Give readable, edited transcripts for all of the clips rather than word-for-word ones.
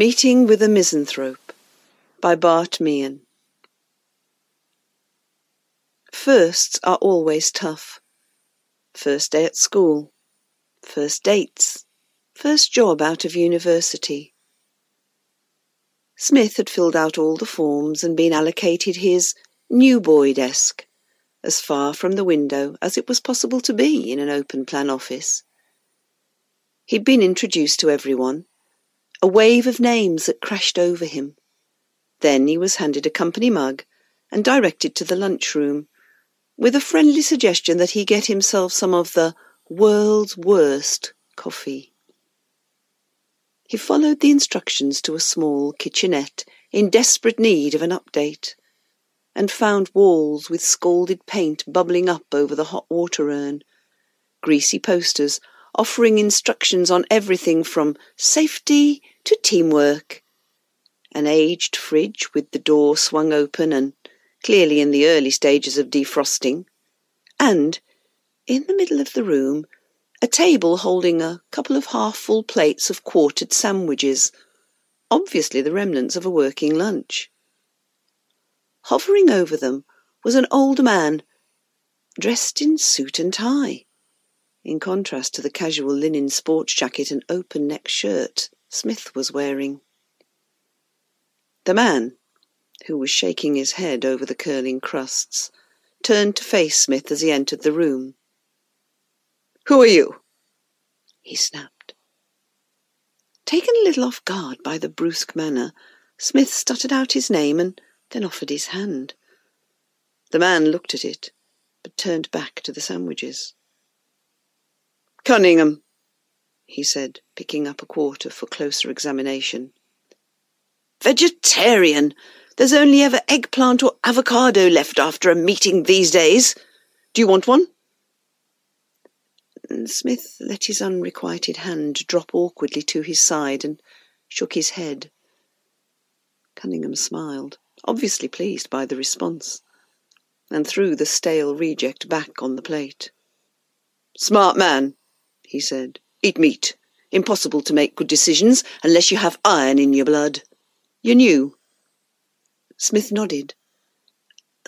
Meeting with a Misanthrope by Bart Meehan. Firsts are always tough. First day at school, first dates, first job out of university. Smith had filled out all the forms and been allocated his new boy desk, as far from the window as it was possible to be in an open-plan office. He'd been introduced to everyone. A wave of names that crashed over him. Then he was handed a company mug and directed to the lunchroom, with a friendly suggestion that he get himself some of the world's worst coffee. He followed the instructions to a small kitchenette in desperate need of an update, and found walls with scalded paint bubbling up over the hot water urn, greasy posters offering instructions on everything from safety to teamwork. An aged fridge with the door swung open and clearly in the early stages of defrosting, and, in the middle of the room, a table holding a couple of half-full plates of quartered sandwiches, obviously the remnants of a working lunch. Hovering over them was an old man, dressed in suit and tie, in contrast to the casual linen sports jacket and open-neck shirt Smith was wearing. The man, who was shaking his head over the curling crusts, turned to face Smith as he entered the room. "Who are you?" he snapped. Taken a little off guard by the brusque manner, Smith stuttered out his name and then offered his hand. The man looked at it, but turned back to the sandwiches. "Cunningham," he said, picking up a quarter for closer examination. "Vegetarian! There's only ever eggplant or avocado left after a meeting these days. Do you want one?" Smith let his unrequited hand drop awkwardly to his side and shook his head. Cunningham smiled, obviously pleased by the response, and threw the stale reject back on the plate. "Smart man," he said. "Eat meat. Impossible to make good decisions unless you have iron in your blood. You're new." Smith nodded.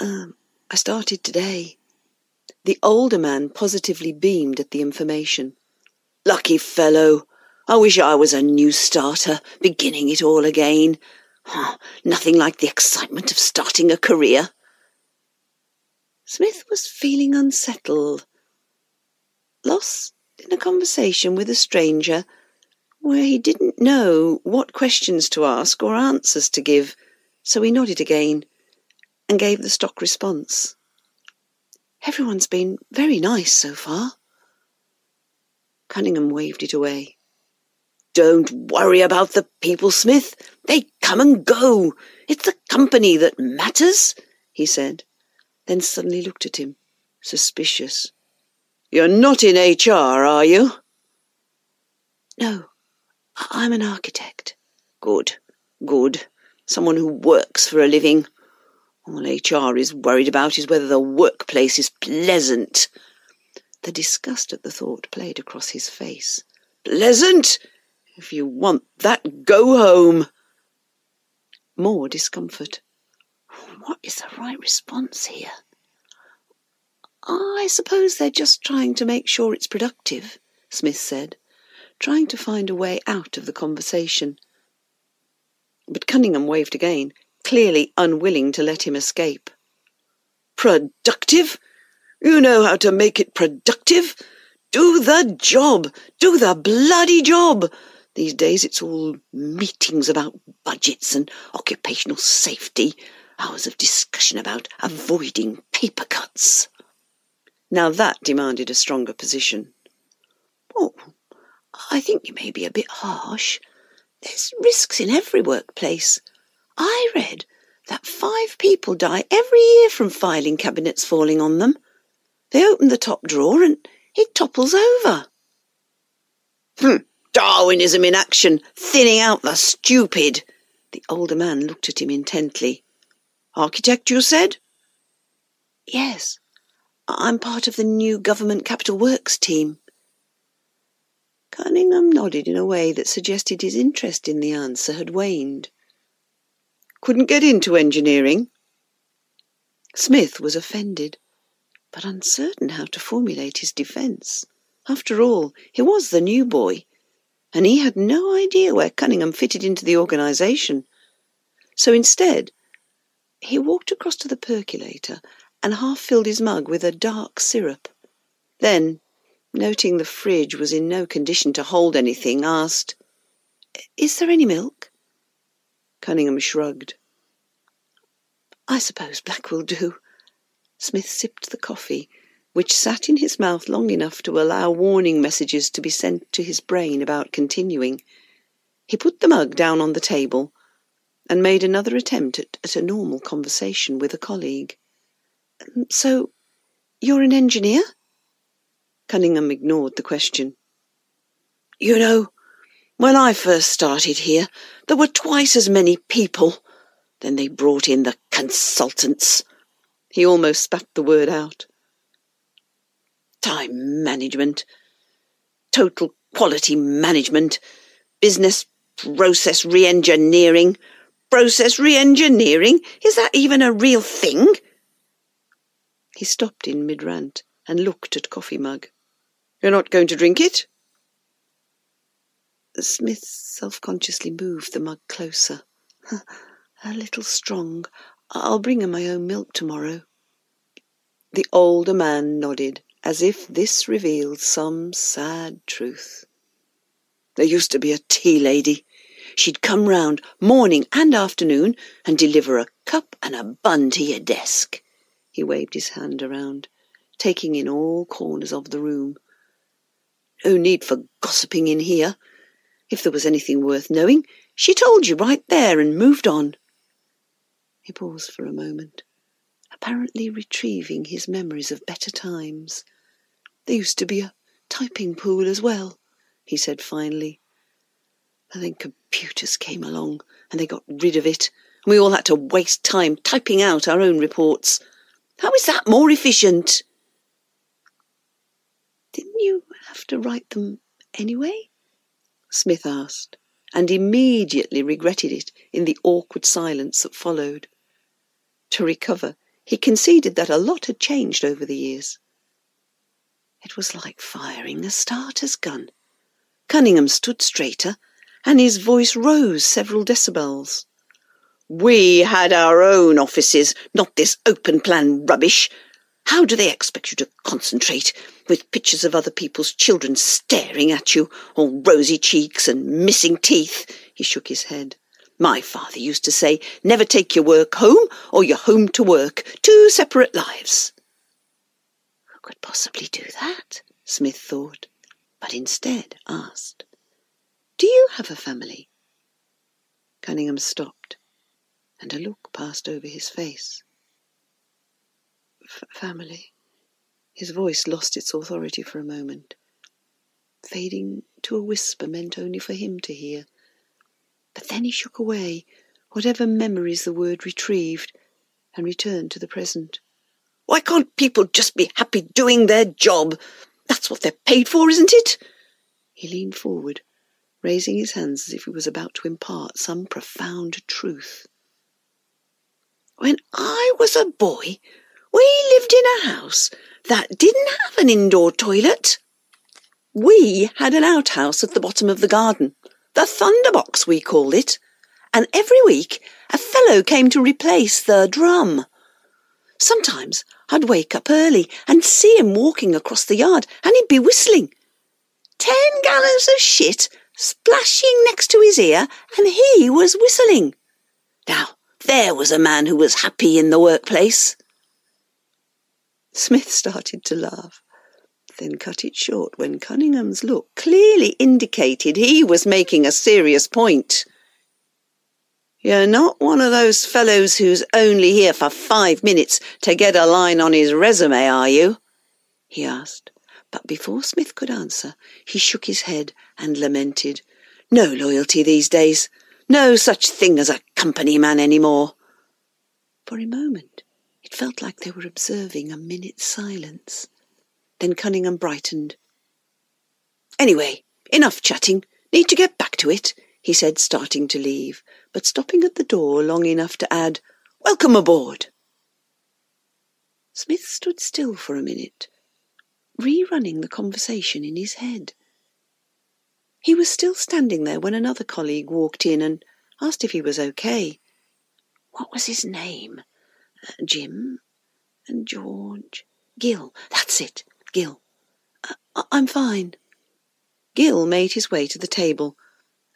"I started today." The older man positively beamed at the information. "Lucky fellow. I wish I was a new starter, beginning it all again. Nothing like the excitement of starting a career." Smith was feeling unsettled. Lost in a conversation with a stranger where he didn't know what questions to ask or answers to give, so he nodded again and gave the stock response. "Everyone's been very nice so far." Cunningham waved it away. "Don't worry about the people, Smith. They come and go. It's the company that matters," he said, then suddenly looked at him, suspicious. "You're not in HR, are you?" "No, I'm an architect." Good. Someone who works for a living. All HR is worried about is whether the workplace is pleasant." The disgust at the thought played across his face. "Pleasant? If you want that, go home." More discomfort. What is the right response here? "I suppose they're just trying to make sure it's productive," Smith said, trying to find a way out of the conversation. But Cunningham waved again, clearly unwilling to let him escape. "Productive? You know how to make it productive? Do the job! Do the bloody job! These days it's all meetings about budgets and occupational safety, hours of discussion about avoiding paper cuts." Now that demanded a stronger position. "Oh, I think you may be a bit harsh. There's risks in every workplace. I read that 5 people die every year from filing cabinets falling on them. They open the top drawer and it topples over." Darwinism in action, thinning out the stupid." The older man looked at him intently. "Architect, you said?" "Yes. I'm part of the new government capital works team." Cunningham nodded in a way that suggested his interest in the answer had waned. "Couldn't get into engineering." Smith was offended, but uncertain how to formulate his defence. After all, he was the new boy, and he had no idea where Cunningham fitted into the organisation. So instead, he walked across to the percolator and half-filled his mug with a dark syrup. Then, noting the fridge was in no condition to hold anything, asked, "Is there any milk?" Cunningham shrugged. "I suppose black will do." Smith sipped the coffee, which sat in his mouth long enough to allow warning messages to be sent to his brain about continuing. He put the mug down on the table and made another attempt at a normal conversation with a colleague. "So, you're an engineer?" Cunningham ignored the question. "You know, when I first started here, there were twice as many people. Then they brought in the consultants." He almost spat the word out. "Time management, total quality management, business process re-engineering. Process re-engineering? Is that even a real thing?" He stopped in mid-rant and looked at Coffee Mug. "You're not going to drink it?" Smith self-consciously moved the mug closer. "A little strong. I'll bring her my own milk tomorrow." The older man nodded, as if this revealed some sad truth. "There used to be a tea lady. She'd come round morning and afternoon and deliver a cup and a bun to your desk." He waved his hand around, taking in all corners of the room. "No need for gossiping in here. If there was anything worth knowing, she told you right there and moved on." He paused for a moment, apparently retrieving his memories of better times. "There used to be a typing pool as well," he said finally. "And then computers came along, and they got rid of it, and we all had to waste time typing out our own reports. How is that more efficient?" "Didn't you have to write them anyway?" Smith asked, and immediately regretted it in the awkward silence that followed. To recover, he conceded that a lot had changed over the years. It was like firing a starter's gun. Cunningham stood straighter, and his voice rose several decibels. "We had our own offices, not this open-plan rubbish. How do they expect you to concentrate, with pictures of other people's children staring at you, all rosy cheeks and missing teeth?" He shook his head. "My father used to say, never take your work home or your home to work. Two separate lives." Who could possibly do that? Smith thought, but instead asked, "Do you have a family?" Cunningham stopped, and a look passed over his face. Family. His voice lost its authority for a moment, fading to a whisper meant only for him to hear. But then he shook away whatever memories the word retrieved and returned to the present. "Why can't people just be happy doing their job? That's what they're paid for, isn't it?" He leaned forward, raising his hands as if he was about to impart some profound truth. "When I was a boy, we lived in a house that didn't have an indoor toilet. We had an outhouse at the bottom of the garden, the Thunderbox we called it, and every week a fellow came to replace the drum. Sometimes I'd wake up early and see him walking across the yard, and he'd be whistling. 10 gallons of shit splashing next to his ear, and he was whistling. Now, there was a man who was happy in the workplace." Smith started to laugh, then cut it short when Cunningham's look clearly indicated he was making a serious point. "You're not one of those fellows who's only here for 5 minutes to get a line on his resume, are you?" he asked. But before Smith could answer, he shook his head and lamented, "No loyalty these days. No such thing as a company man any more." For a moment, it felt like they were observing a minute's silence. Then Cunningham brightened. "Anyway, "Enough chatting. Need to get back to it," he said, starting to leave, but stopping at the door long enough to add, "Welcome aboard." Smith stood still for a minute, rerunning the conversation in his head. He was still standing there when another colleague walked in and asked if he was okay. What was his name? Jim and George. Gill. That's it, Gill. I'm fine. Gill made his way to the table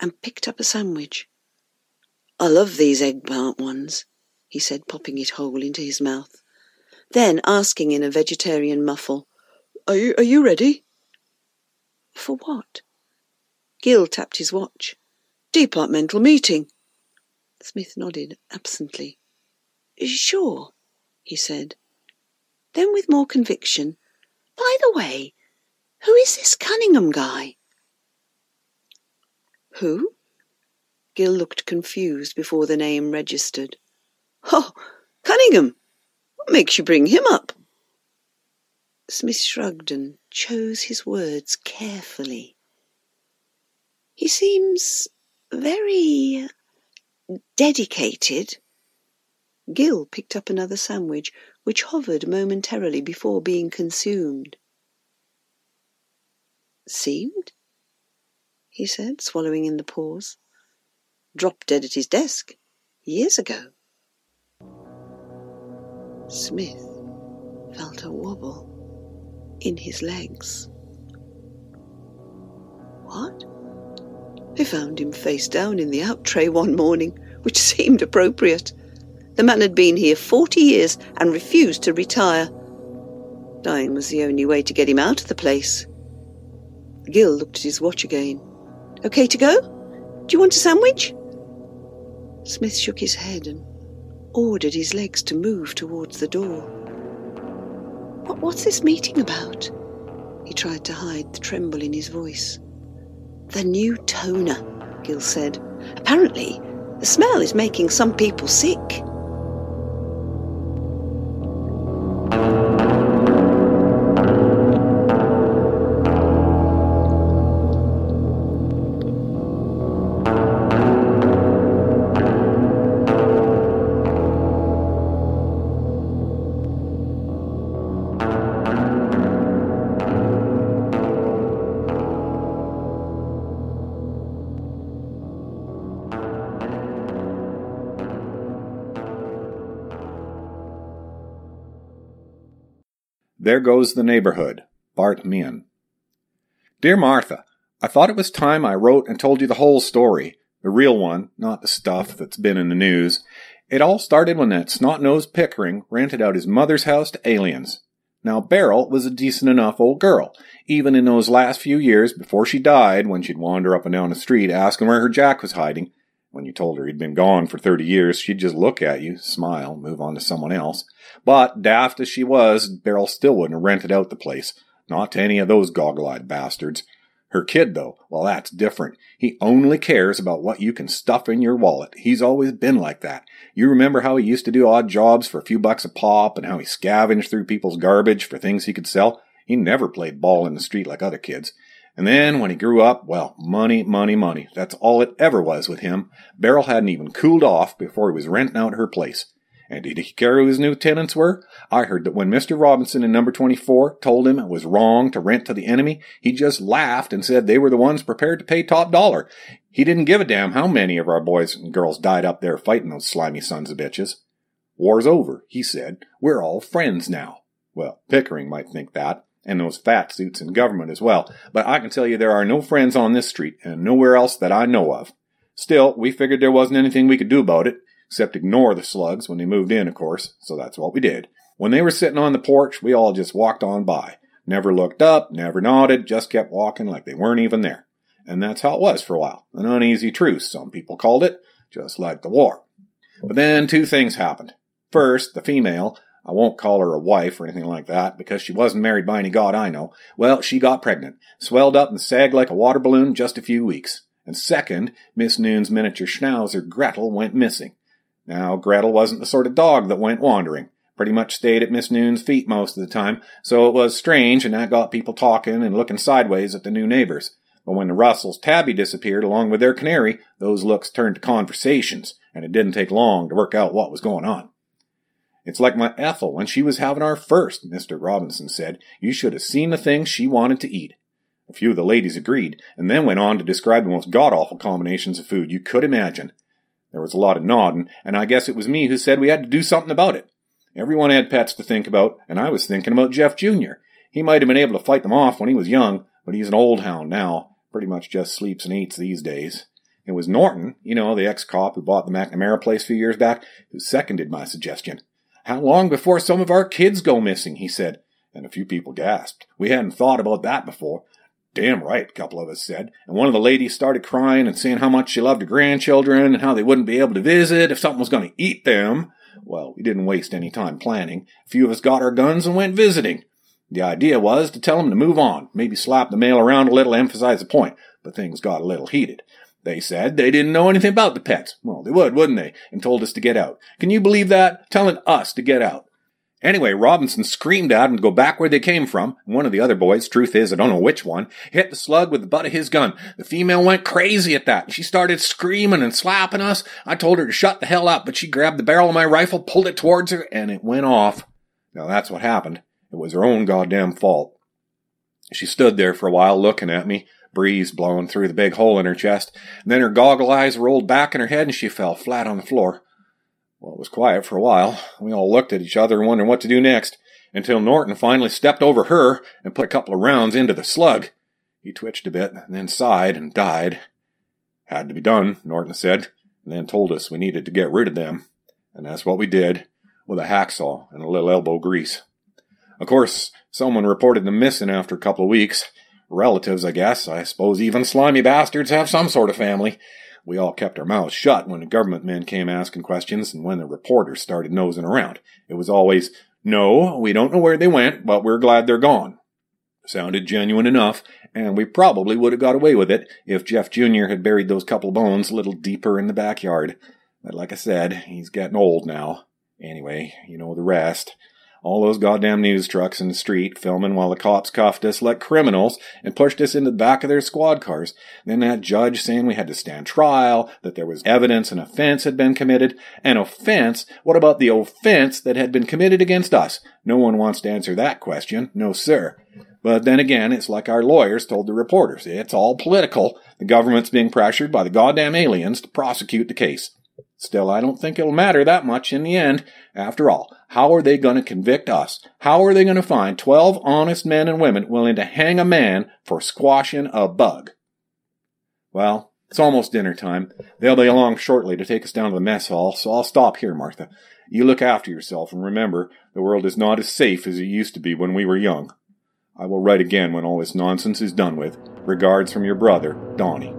and picked up a sandwich. "I love these eggplant ones," he said, popping it whole into his mouth. Then asking in a vegetarian muffle, Are you ready?" "For what?" Gill tapped his watch. "Departmental meeting." Smith nodded absently. "Sure," he said. Then with more conviction, "By the way, who is this Cunningham guy?" "Who?" Gill looked confused before the name registered. "Oh, Cunningham! What makes you bring him up?" Smith shrugged and chose his words carefully. "He seems very dedicated." Gill picked up another sandwich, which hovered momentarily before being consumed. "Seemed?" he said, swallowing in the pause. "Dropped dead at his desk years ago." Smith felt a wobble in his legs. "What?" "I found him face down in the out tray one morning, which seemed appropriate. The man had been here 40 years and refused to retire. Dying was the only way to get him out of the place." Gill looked at his watch again. "Okay to go? Do you want a sandwich?" Smith shook his head and ordered his legs to move towards the door. What's this meeting about?" He tried to hide the tremble in his voice. "The new toner," Gill said. "Apparently, the smell is making some people sick." There Goes the Neighborhood, Bart Meehan. Dear Martha, I thought it was time I wrote and told you the whole story, the real one, not the stuff that's been in the news. It all started when that snot-nosed Pickering rented out his mother's house to aliens. Now, Beryl was a decent enough old girl, even in those last few years before she died, when she'd wander up and down the street asking where her Jack was hiding. When you told her he'd been gone for 30 years, she'd just look at you, smile, move on to someone else. But, daft as she was, Beryl still wouldn't have rented out the place. Not to any of those goggle-eyed bastards. Her kid, though, well, that's different. He only cares about what you can stuff in your wallet. He's always been like that. You remember how he used to do odd jobs for a few bucks a pop, and how he scavenged through people's garbage for things he could sell? He never played ball in the street like other kids. And then, when he grew up, well, money, money, money. That's all it ever was with him. Beryl hadn't even cooled off before he was renting out her place. And did he care who his new tenants were? I heard that when Mr. Robinson in number 24 told him it was wrong to rent to the enemy, he just laughed and said they were the ones prepared to pay top dollar. He didn't give a damn how many of our boys and girls died up there fighting those slimy sons of bitches. "War's over," he said. "We're all friends now." Well, Pickering might think that, and those fat suits in government as well, but I can tell you there are no friends on this street, and nowhere else that I know of. Still, we figured there wasn't anything we could do about it, except ignore the slugs when they moved in, of course, so that's what we did. When they were sitting on the porch, we all just walked on by. Never looked up, never nodded, just kept walking like they weren't even there. And that's how it was for a while. An uneasy truce, some people called it, just like the war. But then two things happened. First, the female, I won't call her a wife or anything like that, because she wasn't married by any god I know. Well, she got pregnant, swelled up and sagged like a water balloon just a few weeks. And second, Miss Noon's miniature schnauzer, Gretel, went missing. Now, Gretel wasn't the sort of dog that went wandering. Pretty much stayed at Miss Noon's feet most of the time, so it was strange, and that got people talking and looking sideways at the new neighbors. But when the Russells' tabby disappeared along with their canary, those looks turned to conversations, and it didn't take long to work out what was going on. "It's like my Ethel when she was having our first," Mr. Robinson said. "You should have seen the things she wanted to eat." A few of the ladies agreed, and then went on to describe the most god-awful combinations of food you could imagine. There was a lot of nodding, and I guess it was me who said we had to do something about it. Everyone had pets to think about, and I was thinking about Jeff Jr. He might have been able to fight them off when he was young, but he's an old hound now, pretty much just sleeps and eats these days. It was Norton, the ex-cop who bought the McNamara place a few years back, who seconded my suggestion. "How long before some of our kids go missing?" he said, and a few people gasped. We hadn't thought about that before. "Damn right," a couple of us said, and one of the ladies started crying and saying how much she loved her grandchildren and how they wouldn't be able to visit if something was going to eat them. Well, we didn't waste any time planning. A few of us got our guns and went visiting. The idea was to tell them to move on, maybe slap the mail around a little, emphasize the point, but things got a little heated. They said they didn't know anything about the pets. Well, they would, wouldn't they? And told us to get out. Can you believe that? Telling us to get out. Anyway, Robinson screamed at him to go back where they came from, and one of the other boys, truth is, I don't know which one, hit the slug with the butt of his gun. The female went crazy at that, and she started screaming and slapping us. I told her to shut the hell up, but she grabbed the barrel of my rifle, pulled it towards her, and it went off. Now, that's what happened. It was her own goddamn fault. She stood there for a while looking at me, breeze blowing through the big hole in her chest, and then her goggle eyes rolled back in her head, and she fell flat on the floor. Well, it was quiet for a while. We all looked at each other and wondered what to do next, until Norton finally stepped over her and put a couple of rounds into the slug. He twitched a bit, and then sighed and died. "Had to be done," Norton said, and then told us we needed to get rid of them. And that's what we did, with a hacksaw and a little elbow grease. Of course, someone reported them missing after a couple of weeks. Relatives, I guess. I suppose even slimy bastards have some sort of family. We all kept our mouths shut when the government men came asking questions and when the reporters started nosing around. It was always, "No, we don't know where they went, but we're glad they're gone." Sounded genuine enough, and we probably would have got away with it if Jeff Jr. had buried those couple bones a little deeper in the backyard. But like I said, he's getting old now. Anyway, you know the rest. All those goddamn news trucks in the street filming while the cops cuffed us like criminals and pushed us into the back of their squad cars. Then that judge saying we had to stand trial, that there was evidence an offense had been committed. An offense? What about the offense that had been committed against us? No one wants to answer that question. No, sir. But then again, it's like our lawyers told the reporters. It's all political. The government's being pressured by the goddamn aliens to prosecute the case. Still, I don't think it'll matter that much in the end. After all, how are they going to convict us? How are they going to find 12 honest men and women willing to hang a man for squashing a bug? Well, it's almost dinner time. They'll be along shortly to take us down to the mess hall, so I'll stop here, Martha. You look after yourself, and remember, the world is not as safe as it used to be when we were young. I will write again when all this nonsense is done with. Regards from your brother, Donnie.